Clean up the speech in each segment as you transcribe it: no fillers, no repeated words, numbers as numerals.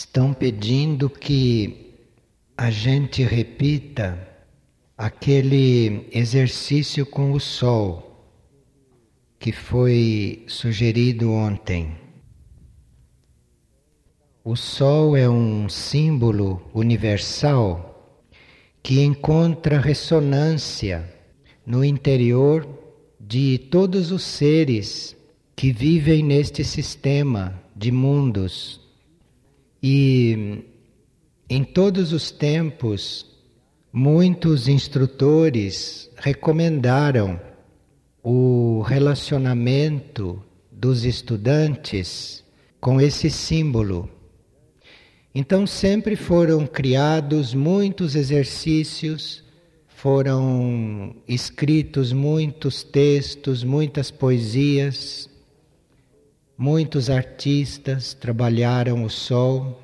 estão pedindo que a gente repita aquele exercício com o sol que foi sugerido ontem. O sol é um símbolo universal que encontra ressonância no interior de todos os seres que vivem neste sistema de mundos. E em todos os tempos, muitos instrutores recomendaram o relacionamento dos estudantes com esse símbolo. Então sempre foram criados muitos exercícios, foram escritos muitos textos, muitas poesias, muitos artistas trabalharam o sol.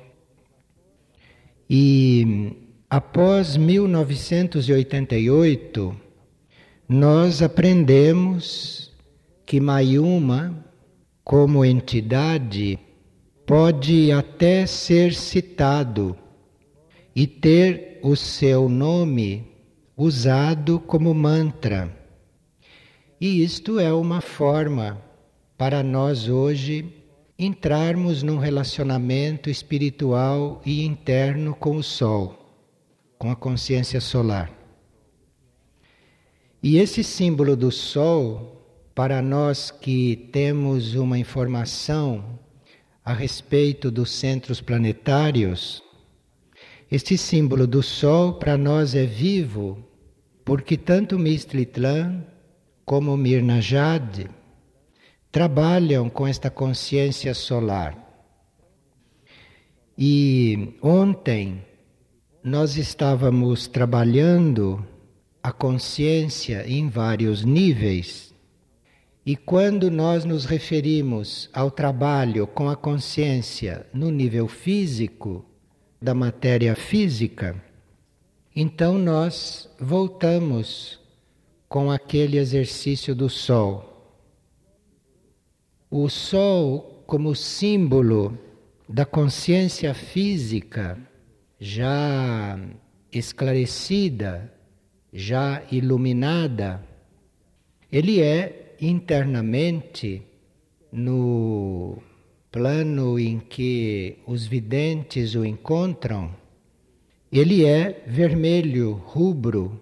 E após 1988, nós aprendemos que Mayuma, como entidade, pode até ser citado e ter o seu nome usado como mantra. E isto é uma forma para nós hoje entrarmos num relacionamento espiritual e interno com o Sol, com a consciência solar. E esse símbolo do Sol, para nós que temos uma informação a respeito dos centros planetários, este símbolo do Sol para nós é vivo, porque tanto Mistlitlan como Mirna Jad trabalham com esta consciência solar. E ontem nós estávamos trabalhando a consciência em vários níveis. E quando nós nos referimos ao trabalho com a consciência no nível físico, da matéria física, então nós voltamos com aquele exercício do sol. O sol, como símbolo da consciência física já esclarecida, já iluminada, ele é internamente, no plano em que os videntes o encontram, ele é vermelho, rubro.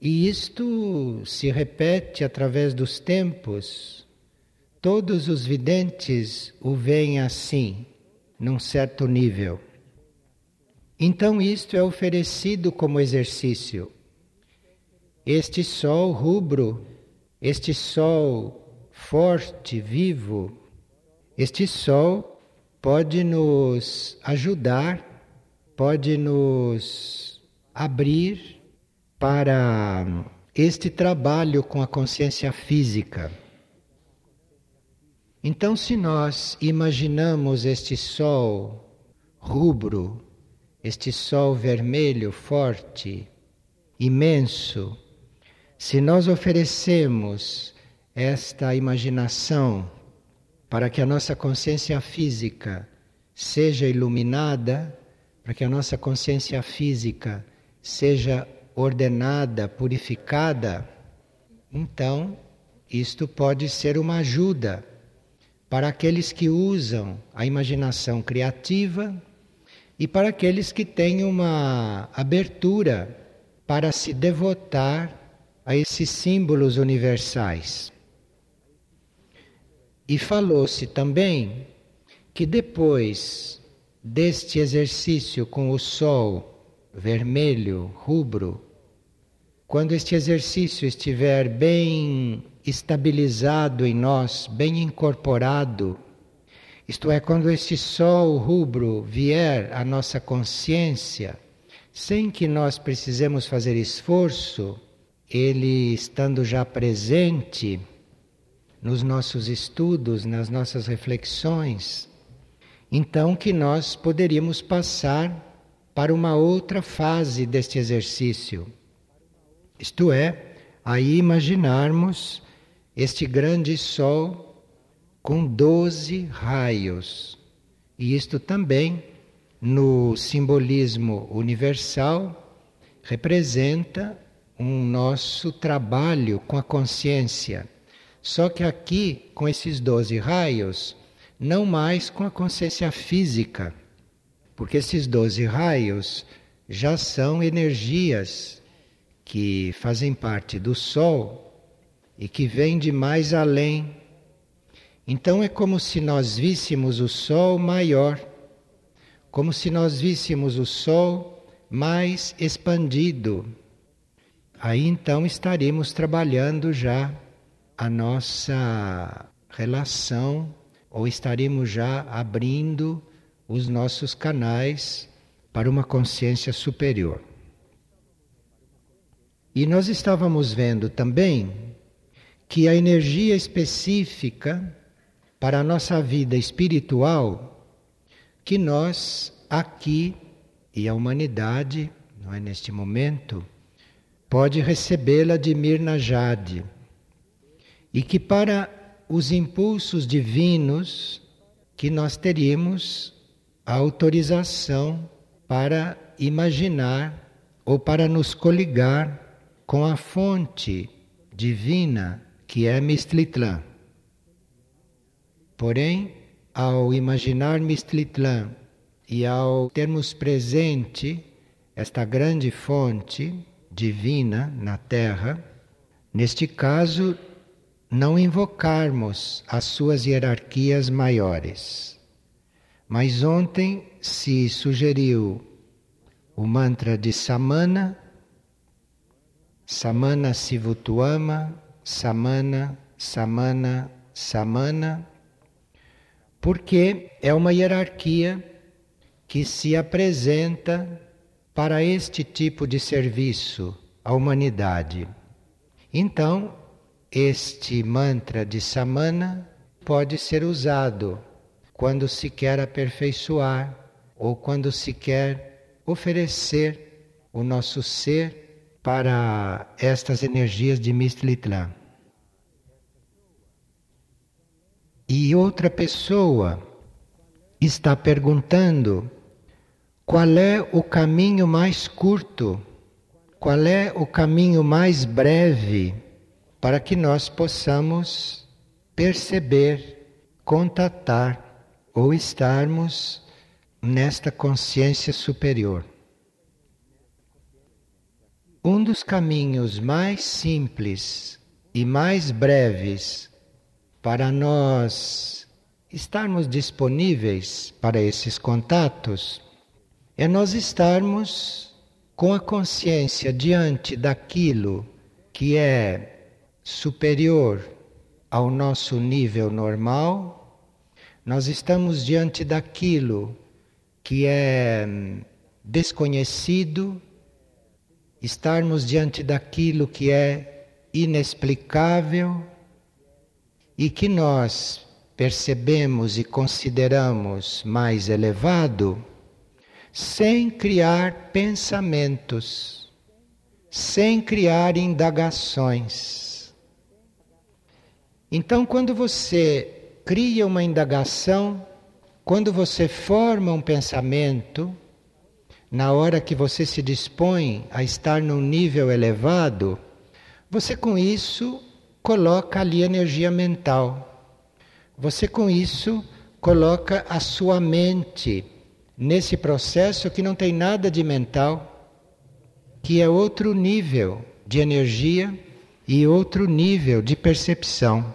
E isto se repete através dos tempos. Todos os videntes o veem assim, num certo nível. Então isto é oferecido como exercício. Este sol rubro, este sol forte, vivo, este sol pode nos ajudar, pode nos abrir para este trabalho com a consciência física. Então, se nós imaginamos este sol rubro, este sol vermelho, forte, imenso, se nós oferecemos esta imaginação para que a nossa consciência física seja iluminada, para que a nossa consciência física seja ordenada, purificada, então isto pode ser uma ajuda para aqueles que usam a imaginação criativa e para aqueles que têm uma abertura para se devotar a esses símbolos universais. E falou-se também que depois deste exercício com o sol vermelho, rubro, quando este exercício estiver bem estabilizado em nós, bem incorporado, isto é, quando este sol rubro vier à nossa consciência, sem que nós precisemos fazer esforço, ele estando já presente nos nossos estudos, nas nossas reflexões, então que nós poderíamos passar para uma outra fase deste exercício. Isto é, aí imaginarmos este grande sol com 12 raios. E isto também, no simbolismo universal, representa um nosso trabalho com a consciência. Só que aqui, com esses 12 raios, não mais com a consciência física, porque esses 12 raios já são energias que fazem parte do Sol e que vêm de mais além. Então é como se nós víssemos o Sol maior, como se nós víssemos o Sol mais expandido. Aí então estaríamos trabalhando já a nossa relação, ou estaríamos já abrindo os nossos canais para uma consciência superior. E nós estávamos vendo também que a energia específica para a nossa vida espiritual, que nós aqui, e a humanidade, não é, neste momento, pode recebê-la de Mirna Jad, e que para os impulsos divinos que nós teríamos a autorização para imaginar ou para nos coligar com a fonte divina que é Mistlitlan. Porém, ao imaginar Mistlitlan e ao termos presente esta grande fonte divina na Terra, neste caso, não invocarmos as suas hierarquias maiores. Mas ontem se sugeriu o mantra de Samana, Samana Sivutuama, Samana, Samana, Samana, porque é uma hierarquia que se apresenta para este tipo de serviço à humanidade. Então, este mantra de Samana pode ser usado quando se quer aperfeiçoar ou quando se quer oferecer o nosso ser para estas energias de Mistlitlan. E outra pessoa está perguntando qual é o caminho mais curto, qual é o caminho mais breve para que nós possamos perceber, contatar ou estarmos nesta consciência superior. Um dos caminhos mais simples e mais breves para nós estarmos disponíveis para esses contatos é nós estarmos com a consciência diante daquilo que é superior ao nosso nível normal. Nós estamos diante daquilo que é desconhecido, estarmos diante daquilo que é inexplicável, e que nós percebemos e consideramos mais elevado, sem criar pensamentos, sem criar indagações. Então, quando você cria uma indagação, quando você forma um pensamento, na hora que você se dispõe a estar num nível elevado, você com isso coloca ali energia mental. Você com isso coloca a sua mente nesse processo que não tem nada de mental, que é outro nível de energia e outro nível de percepção.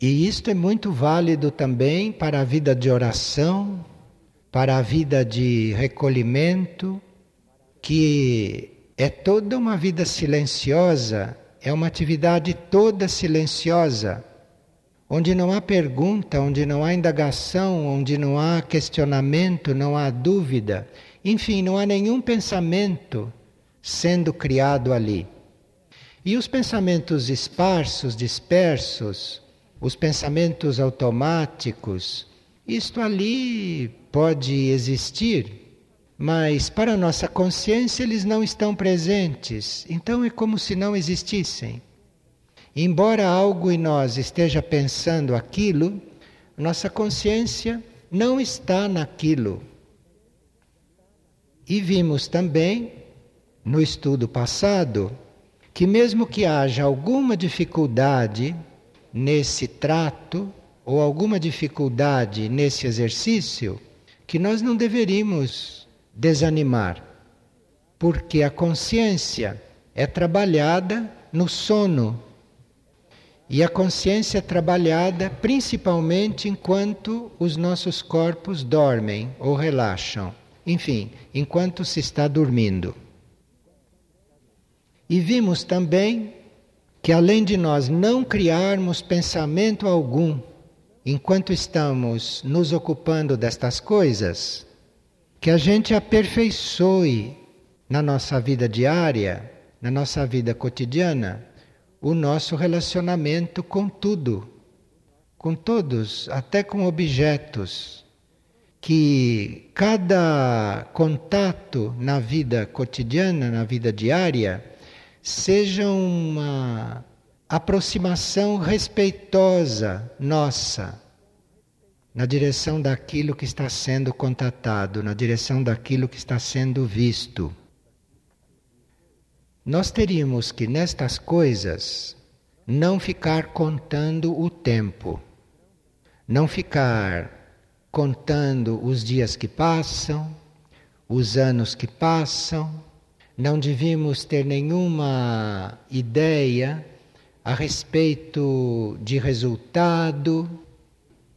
E isto é muito válido também para a vida de oração, para a vida de recolhimento, que é toda uma vida silenciosa. É uma atividade toda silenciosa, onde não há pergunta, onde não há indagação, onde não há questionamento, não há dúvida. Enfim, não há nenhum pensamento sendo criado ali. E os pensamentos esparsos, dispersos, os pensamentos automáticos, isto ali pode existir, mas para a nossa consciência eles não estão presentes, então é como se não existissem. Embora algo em nós esteja pensando aquilo, nossa consciência não está naquilo. E vimos também, no estudo passado, que mesmo que haja alguma dificuldade nesse trato, ou alguma dificuldade nesse exercício, que nós não deveríamos desanimar, porque a consciência é trabalhada no sono. E a consciência é trabalhada principalmente enquanto os nossos corpos dormem ou relaxam. Enfim, enquanto se está dormindo. E vimos também que além de nós não criarmos pensamento algum enquanto estamos nos ocupando destas coisas, que a gente aperfeiçoe na nossa vida diária, na nossa vida cotidiana, o nosso relacionamento com tudo, com todos, até com objetos, que cada contato na vida cotidiana, na vida diária, seja uma aproximação respeitosa nossa, na direção daquilo que está sendo contatado, na direção daquilo que está sendo visto. Nós teríamos que, nestas coisas, não ficar contando o tempo, não ficar contando os dias que passam, os anos que passam. Não devíamos ter nenhuma ideia a respeito de resultado,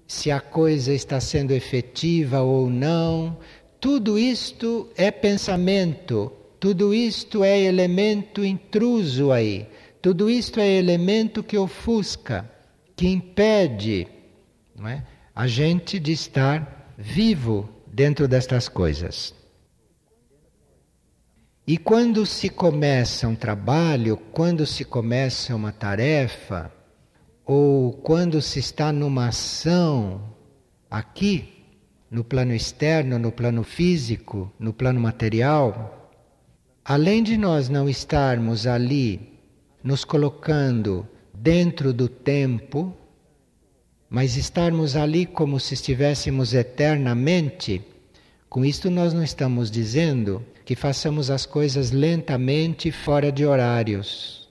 se a coisa está sendo efetiva ou não. Tudo isto é pensamento. Tudo isto é elemento intruso aí, tudo isto é elemento que ofusca, que impede, não é, a gente de estar vivo dentro destas coisas. E quando se começa um trabalho, quando se começa uma tarefa, ou quando se está numa ação aqui, no plano externo, no plano físico, no plano material, além de nós não estarmos ali nos colocando dentro do tempo, mas estarmos ali como se estivéssemos eternamente, com isto nós não estamos dizendo que façamos as coisas lentamente fora de horários.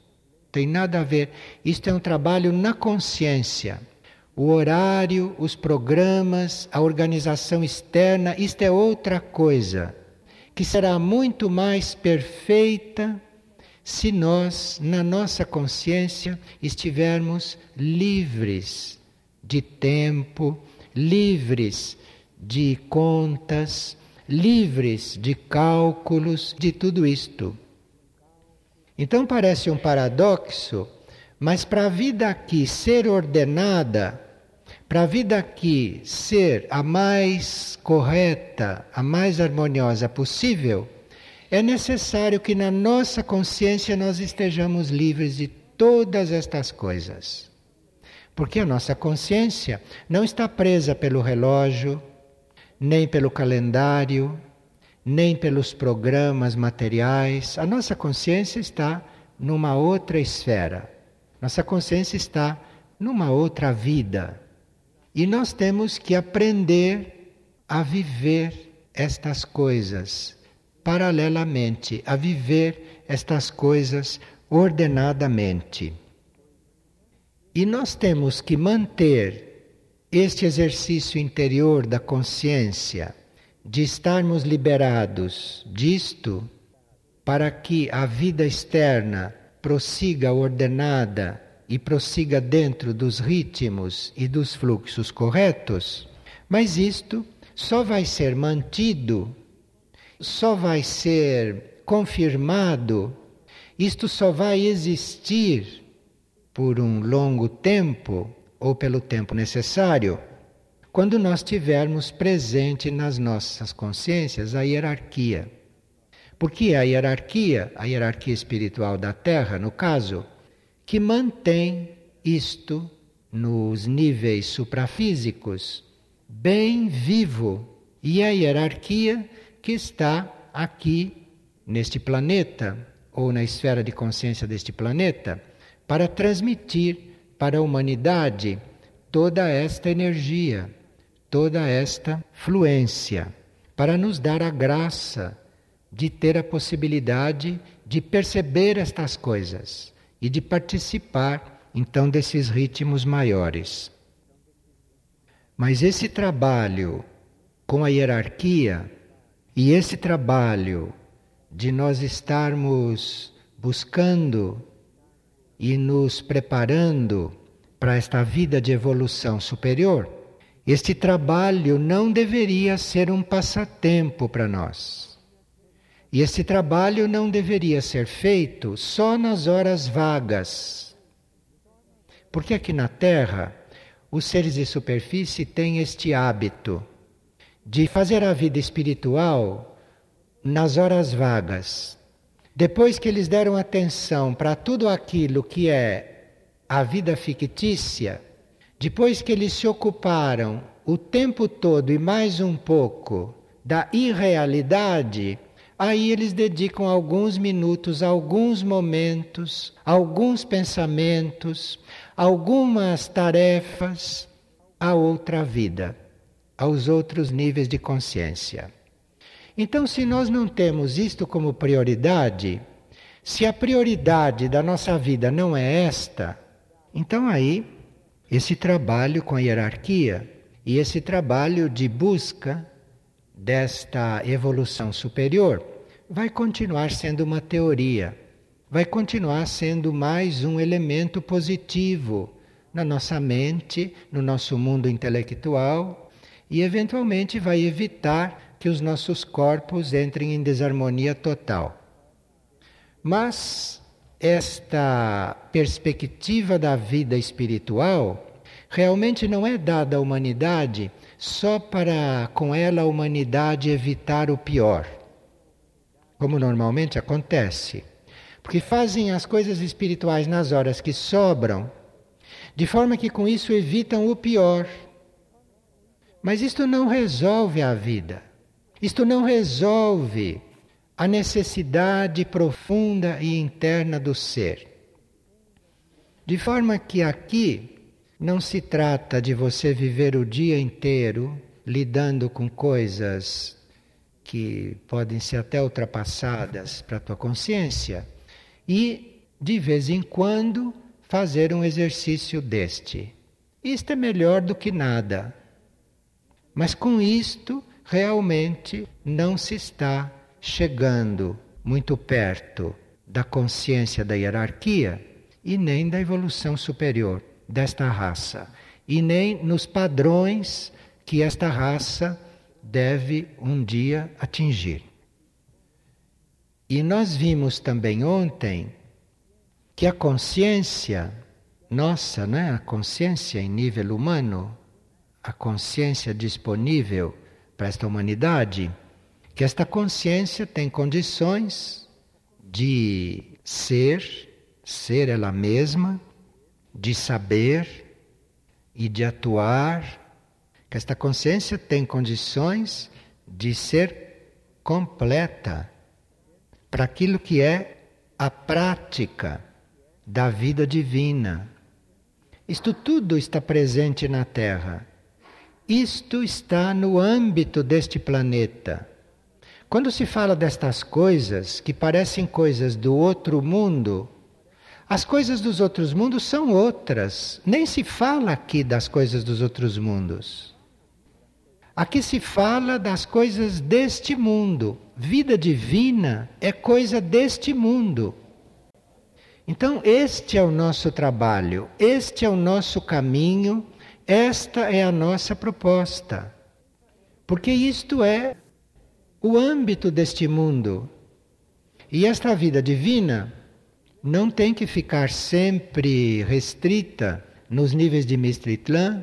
Tem nada a ver. Isto é um trabalho na consciência. O horário, os programas, a organização externa, isto é outra coisa, que será muito mais perfeita se nós, na nossa consciência, estivermos livres de tempo, livres de contas, livres de cálculos, de tudo isto. Então parece um paradoxo, mas para a vida aqui ser ordenada, para a vida aqui ser a mais correta, a mais harmoniosa possível, é necessário que na nossa consciência nós estejamos livres de todas estas coisas. Porque a nossa consciência não está presa pelo relógio, nem pelo calendário, nem pelos programas materiais. A nossa consciência está numa outra esfera. Nossa consciência está numa outra vida. E nós temos que aprender a viver estas coisas paralelamente, a viver estas coisas ordenadamente. E nós temos que manter este exercício interior da consciência, de estarmos liberados disto, para que a vida externa prossiga ordenada e prossiga dentro dos ritmos e dos fluxos corretos, mas isto só vai ser mantido, só vai ser confirmado, isto só vai existir por um longo tempo, ou pelo tempo necessário, quando nós tivermos presente nas nossas consciências a hierarquia. Porque a hierarquia espiritual da Terra, no caso, que mantém isto nos níveis suprafísicos bem vivo, e a hierarquia que está aqui neste planeta ou na esfera de consciência deste planeta para transmitir para a humanidade toda esta energia, toda esta fluência, para nos dar a graça de ter a possibilidade de perceber estas coisas e de participar, então, desses ritmos maiores. Mas esse trabalho com a hierarquia e esse trabalho de nós estarmos buscando e nos preparando para esta vida de evolução superior, este trabalho não deveria ser um passatempo para nós. E esse trabalho não deveria ser feito só nas horas vagas. Porque aqui na Terra, os seres de superfície têm este hábito de fazer a vida espiritual nas horas vagas. Depois que eles deram atenção para tudo aquilo que é a vida fictícia, depois que eles se ocuparam o tempo todo e mais um pouco da irrealidade, aí eles dedicam alguns minutos, alguns momentos, alguns pensamentos, algumas tarefas à outra vida, aos outros níveis de consciência. Então, se nós não temos isto como prioridade, se a prioridade da nossa vida não é esta, então aí esse trabalho com a hierarquia e esse trabalho de busca desta evolução superior vai continuar sendo uma teoria, vai continuar sendo mais um elemento positivo na nossa mente, no nosso mundo intelectual, e eventualmente vai evitar que os nossos corpos entrem em desarmonia total. Mas esta perspectiva da vida espiritual realmente não é dada à humanidade só para, com ela, a humanidade evitar o pior, como normalmente acontece. Porque fazem as coisas espirituais nas horas que sobram, de forma que com isso evitam o pior. Mas isto não resolve a vida. Isto não resolve a necessidade profunda e interna do ser. De forma que aqui não se trata de você viver o dia inteiro lidando com coisas que podem ser até ultrapassadas para a tua consciência e, de vez em quando, fazer um exercício deste. Isto é melhor do que nada. Mas com isto, realmente, não se está chegando muito perto da consciência da hierarquia e nem da evolução superior desta raça, e nem nos padrões que esta raça deve um dia atingir. E nós vimos também ontem que a consciência nossa, né? A consciência em nível humano, a consciência disponível para esta humanidade, que esta consciência tem condições de ser ela mesma, de saber e de atuar, que esta consciência tem condições de ser completa para aquilo que é a prática da vida divina. Isto tudo está presente na Terra. Isto está no âmbito deste planeta. Quando se fala destas coisas, que parecem coisas do outro mundo, as coisas dos outros mundos são outras. Nem se fala aqui das coisas dos outros mundos. Aqui se fala das coisas deste mundo. Vida divina é coisa deste mundo. Então, este é o nosso trabalho, este é o nosso caminho, esta é a nossa proposta. Porque isto é o âmbito deste mundo. E esta vida divina não tem que ficar sempre restrita nos níveis de Mistritlã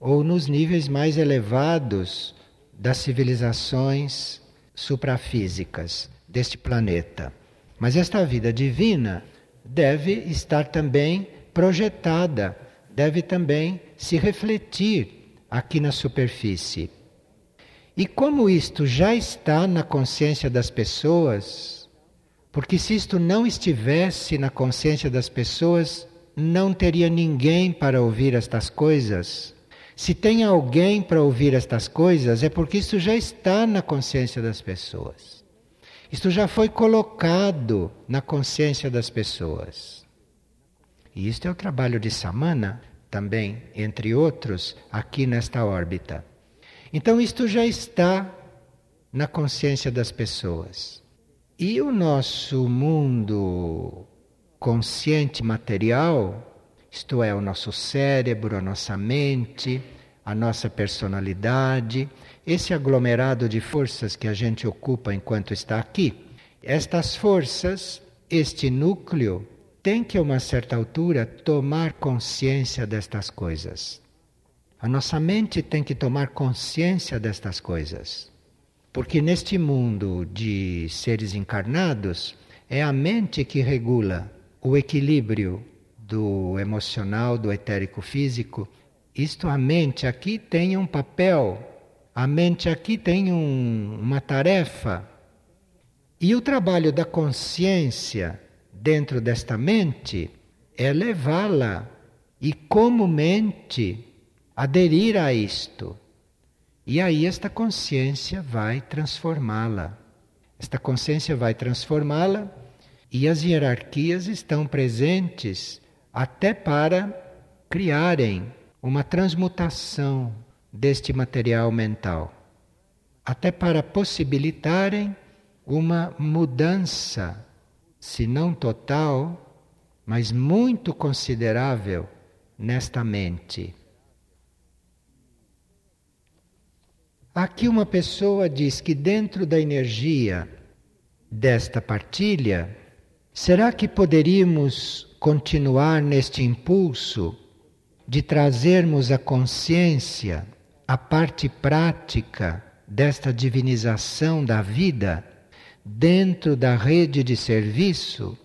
ou nos níveis mais elevados das civilizações suprafísicas deste planeta. Mas esta vida divina deve estar também projetada, deve também se refletir aqui na superfície. E como isto já está na consciência das pessoas, porque se isto não estivesse na consciência das pessoas, não teria ninguém para ouvir estas coisas. Se tem alguém para ouvir estas coisas, é porque isso já está na consciência das pessoas. Isto já foi colocado na consciência das pessoas. E isto é o trabalho de Samana, também, entre outros, aqui nesta órbita. Então isto já está na consciência das pessoas. E o nosso mundo consciente material, isto é, o nosso cérebro, a nossa mente, a nossa personalidade, esse aglomerado de forças que a gente ocupa enquanto está aqui, estas forças, este núcleo, tem que a uma certa altura tomar consciência destas coisas. A nossa mente tem que tomar consciência destas coisas. Porque neste mundo de seres encarnados, é a mente que regula o equilíbrio do emocional, do etérico físico. Isto, a mente aqui tem um papel, a mente aqui tem uma tarefa. E o trabalho da consciência dentro desta mente é levá-la e, como mente, aderir a isto. E aí esta consciência vai transformá-la. Esta consciência vai transformá-la e as hierarquias estão presentes até para criarem uma transmutação deste material mental. Até para possibilitarem uma mudança, se não total, mas muito considerável nesta mente. Aqui uma pessoa diz que dentro da energia desta partilha, será que poderíamos continuar neste impulso de trazermos a consciência, a parte prática desta divinização da vida dentro da rede de serviço?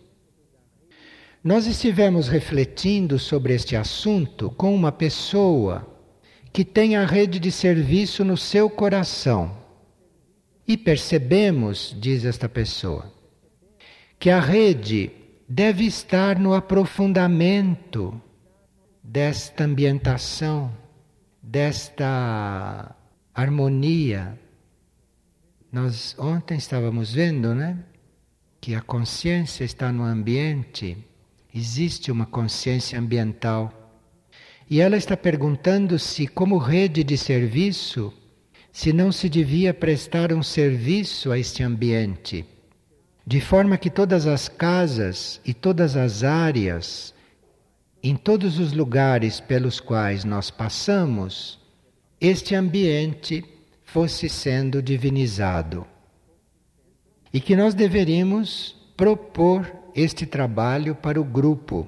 Nós estivemos refletindo sobre este assunto com uma pessoa que tem a rede de serviço no seu coração. E percebemos, diz esta pessoa, que a rede deve estar no aprofundamento desta ambientação, desta harmonia. Nós ontem estávamos vendo, né, que a consciência está no ambiente, existe uma consciência ambiental. E ela está perguntando se, como rede de serviço, se não se devia prestar um serviço a este ambiente, de forma que todas as casas e todas as áreas, em todos os lugares pelos quais nós passamos, este ambiente fosse sendo divinizado. E que nós deveríamos propor este trabalho para o grupo.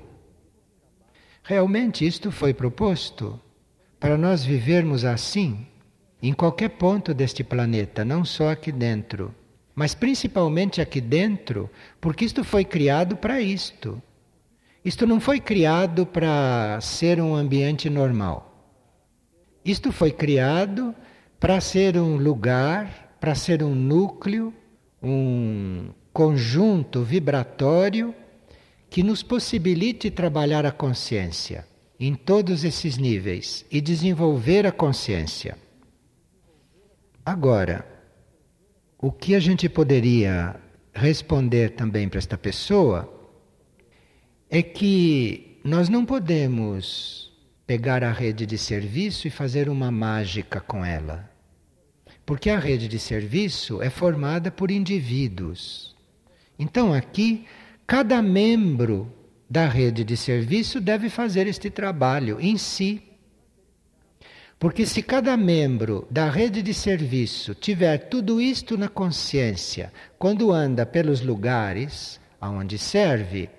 Realmente isto foi proposto para nós vivermos assim em qualquer ponto deste planeta, não só aqui dentro, mas principalmente aqui dentro, porque isto foi criado para isto. Isto não foi criado para ser um ambiente normal. Isto foi criado para ser um lugar, para ser um núcleo, um conjunto vibratório que nos possibilite trabalhar a consciência em todos esses níveis e desenvolver a consciência. Agora, o que a gente poderia responder também para esta pessoa é que nós não podemos pegar a rede de serviço e fazer uma mágica com ela, porque a rede de serviço é formada por indivíduos. Então aqui, cada membro da rede de serviço deve fazer este trabalho em si. Porque se cada membro da rede de serviço tiver tudo isto na consciência, quando anda pelos lugares aonde serve,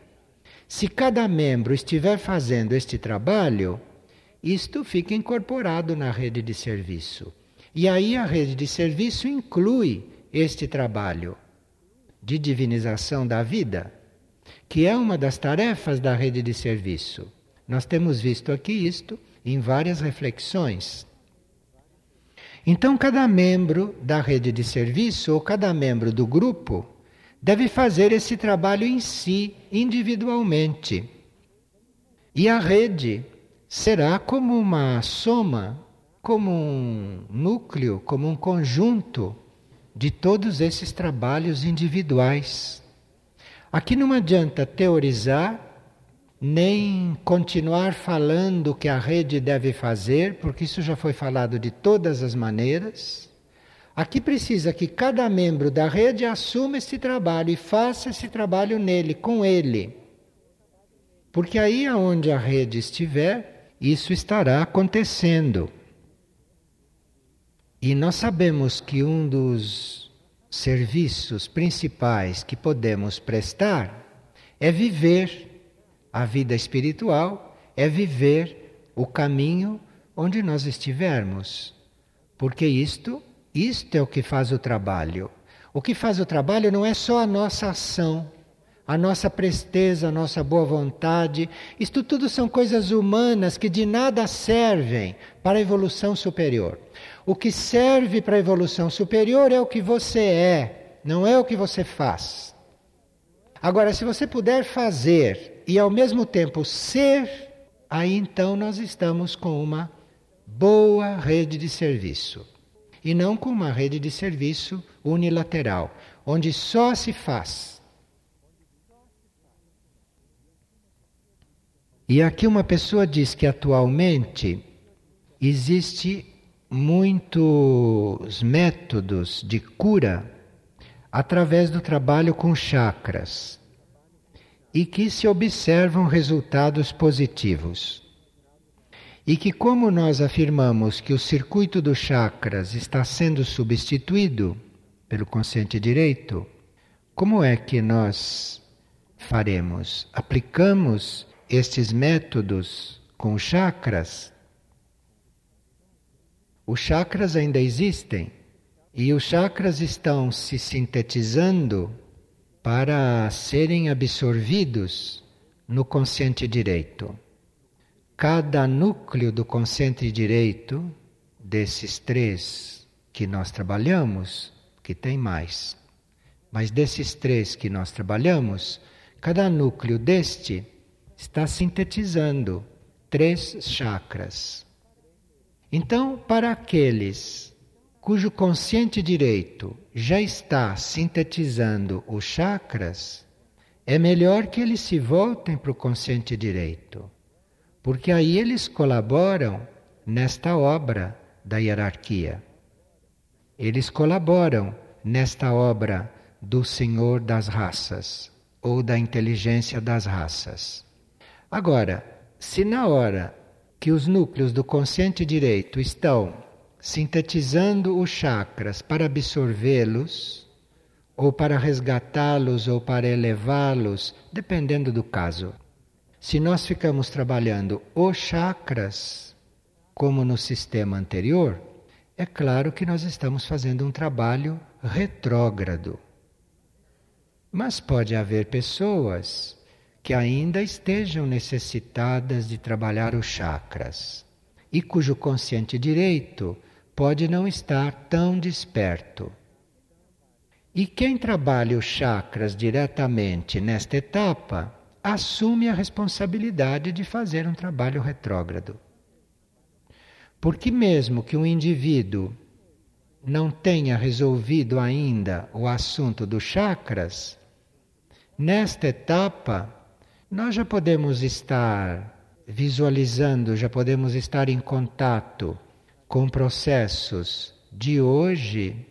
se cada membro estiver fazendo este trabalho, isto fica incorporado na rede de serviço. E aí a rede de serviço inclui este trabalho de divinização da vida, que é uma das tarefas da rede de serviço. Nós temos visto aqui isto em várias reflexões. Então, cada membro da rede de serviço ou cada membro do grupo deve fazer esse trabalho em si, individualmente. E a rede será como uma soma como um núcleo, como um conjunto de todos esses trabalhos individuais. Aqui não adianta teorizar, nem continuar falando o que a rede deve fazer, porque isso já foi falado de todas as maneiras. Aqui precisa que cada membro da rede assuma esse trabalho e faça esse trabalho nele, com ele. Porque aí onde a rede estiver, isso estará acontecendo. E nós sabemos que um dos serviços principais que podemos prestar é viver a vida espiritual, é viver o caminho onde nós estivermos. Porque isto é o que faz o trabalho. O que faz o trabalho não é só a nossa ação, a nossa presteza, a nossa boa vontade. Isto tudo são coisas humanas que de nada servem para a evolução superior. O que serve para a evolução superior é o que você é, não é o que você faz. Agora, se você puder fazer e ao mesmo tempo ser, aí então nós estamos com uma boa rede de serviço. E não com uma rede de serviço unilateral, onde só se faz. E aqui uma pessoa diz que atualmente existe muitos métodos de cura através do trabalho com chakras, e que se observam resultados positivos. E que, como nós afirmamos que o circuito dos chakras está sendo substituído pelo consciente direito, como é que nós faremos? Aplicamos estes métodos com chakras? Os chakras ainda existem, e os chakras estão se sintetizando para serem absorvidos no consciente direito. Cada núcleo do consciente direito, desses três que nós trabalhamos, que tem mais, mas desses três que nós trabalhamos, cada núcleo deste está sintetizando 3 chakras. Então, para aqueles cujo consciente direito já está sintetizando os chakras, é melhor que eles se voltem para o consciente direito, porque aí eles colaboram nesta obra da hierarquia. Eles colaboram nesta obra do Senhor das Raças, ou da inteligência das raças. Agora, se na hora que os núcleos do consciente direito estão sintetizando os chakras para absorvê-los, ou para resgatá-los, ou para elevá-los, dependendo do caso. Se nós ficamos trabalhando os chakras, como no sistema anterior, é claro que nós estamos fazendo um trabalho retrógrado. Mas pode haver pessoas que ainda estejam necessitadas de trabalhar os chakras, e cujo consciente direito pode não estar tão desperto. E quem trabalha os chakras diretamente nesta etapa assume a responsabilidade de fazer um trabalho retrógrado. Porque mesmo que um indivíduo não tenha resolvido ainda o assunto dos chakras, nesta etapa nós já podemos estar visualizando, já podemos estar em contato com processos de hoje,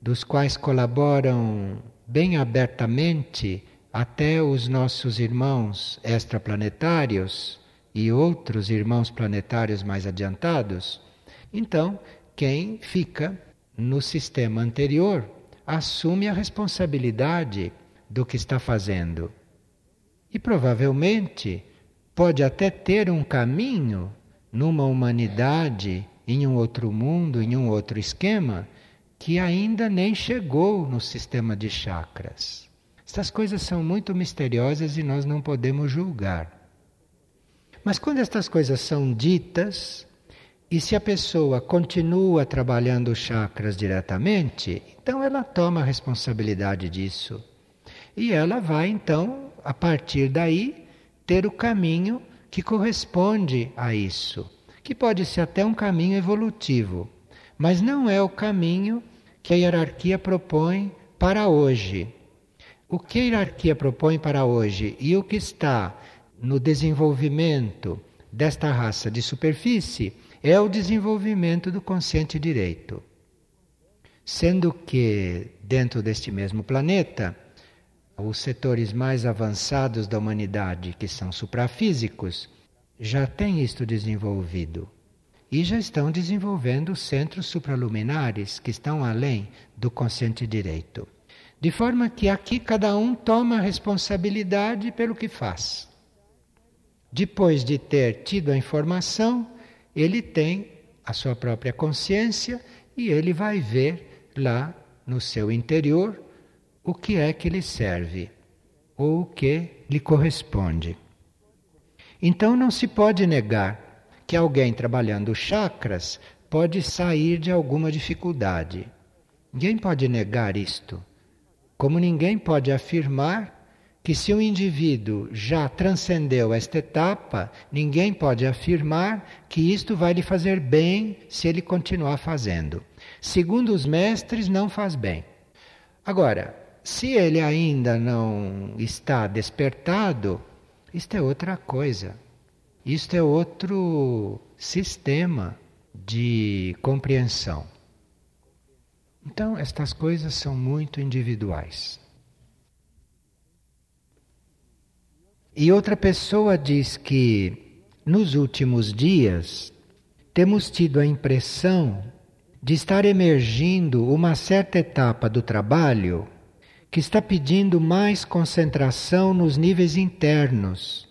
dos quais colaboram bem abertamente até os nossos irmãos extraplanetários e outros irmãos planetários mais adiantados. Então, quem fica no sistema anterior assume a responsabilidade do que está fazendo. E provavelmente pode até ter um caminho numa humanidade, em um outro mundo, em um outro esquema, que ainda nem chegou no sistema de chakras. Estas coisas são muito misteriosas e nós não podemos julgar. Mas quando estas coisas são ditas, e se a pessoa continua trabalhando os chakras diretamente, então ela toma a responsabilidade disso. E ela vai então, a partir daí, ter o caminho que corresponde a isso, que pode ser até um caminho evolutivo, mas não é o caminho que a hierarquia propõe para hoje. O que a hierarquia propõe para hoje e o que está no desenvolvimento desta raça de superfície é o desenvolvimento do consciente direito. Sendo que, dentro deste mesmo planeta, os setores mais avançados da humanidade, que são suprafísicos, já têm isto desenvolvido. E já estão desenvolvendo centros supraluminares que estão além do consciente direito. De forma que aqui cada um toma a responsabilidade pelo que faz. Depois de ter tido a informação, ele tem a sua própria consciência e ele vai ver lá no seu interior o que é que lhe serve ou o que lhe corresponde. Então não se pode negar que alguém trabalhando chakras pode sair de alguma dificuldade. Ninguém pode negar isto. Como ninguém pode afirmar que se um indivíduo já transcendeu esta etapa, ninguém pode afirmar que isto vai lhe fazer bem se ele continuar fazendo. Segundo os mestres, não faz bem. Agora, se ele ainda não está despertado, isto é outra coisa. Isto é outro sistema de compreensão. Então, estas coisas são muito individuais. E outra pessoa diz que, nos últimos dias, temos tido a impressão de estar emergindo uma certa etapa do trabalho que está pedindo mais concentração nos níveis internos,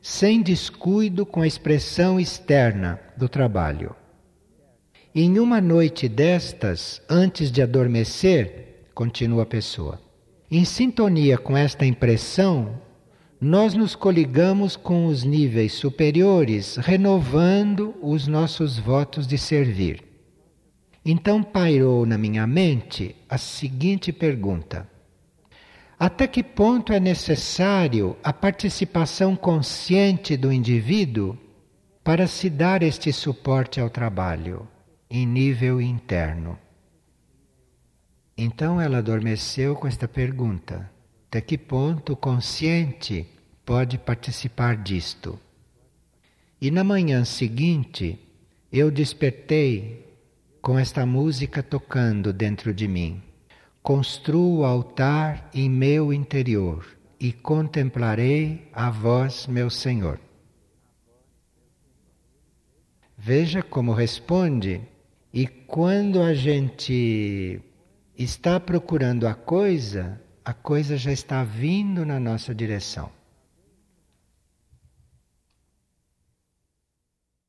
sem descuido com a expressão externa do trabalho. Em uma noite destas, antes de adormecer, continua a pessoa, em sintonia com esta impressão, nós nos coligamos com os níveis superiores, renovando os nossos votos de servir. Então pairou na minha mente a seguinte pergunta: até que ponto é necessário a participação consciente do indivíduo para se dar este suporte ao trabalho em nível interno? Então ela adormeceu com esta pergunta. Até que ponto o consciente pode participar disto? E na manhã seguinte, eu despertei com esta música tocando dentro de mim. Construo o altar em meu interior e contemplarei a vós, meu Senhor. Veja como responde. E quando a gente está procurando a coisa já está vindo na nossa direção.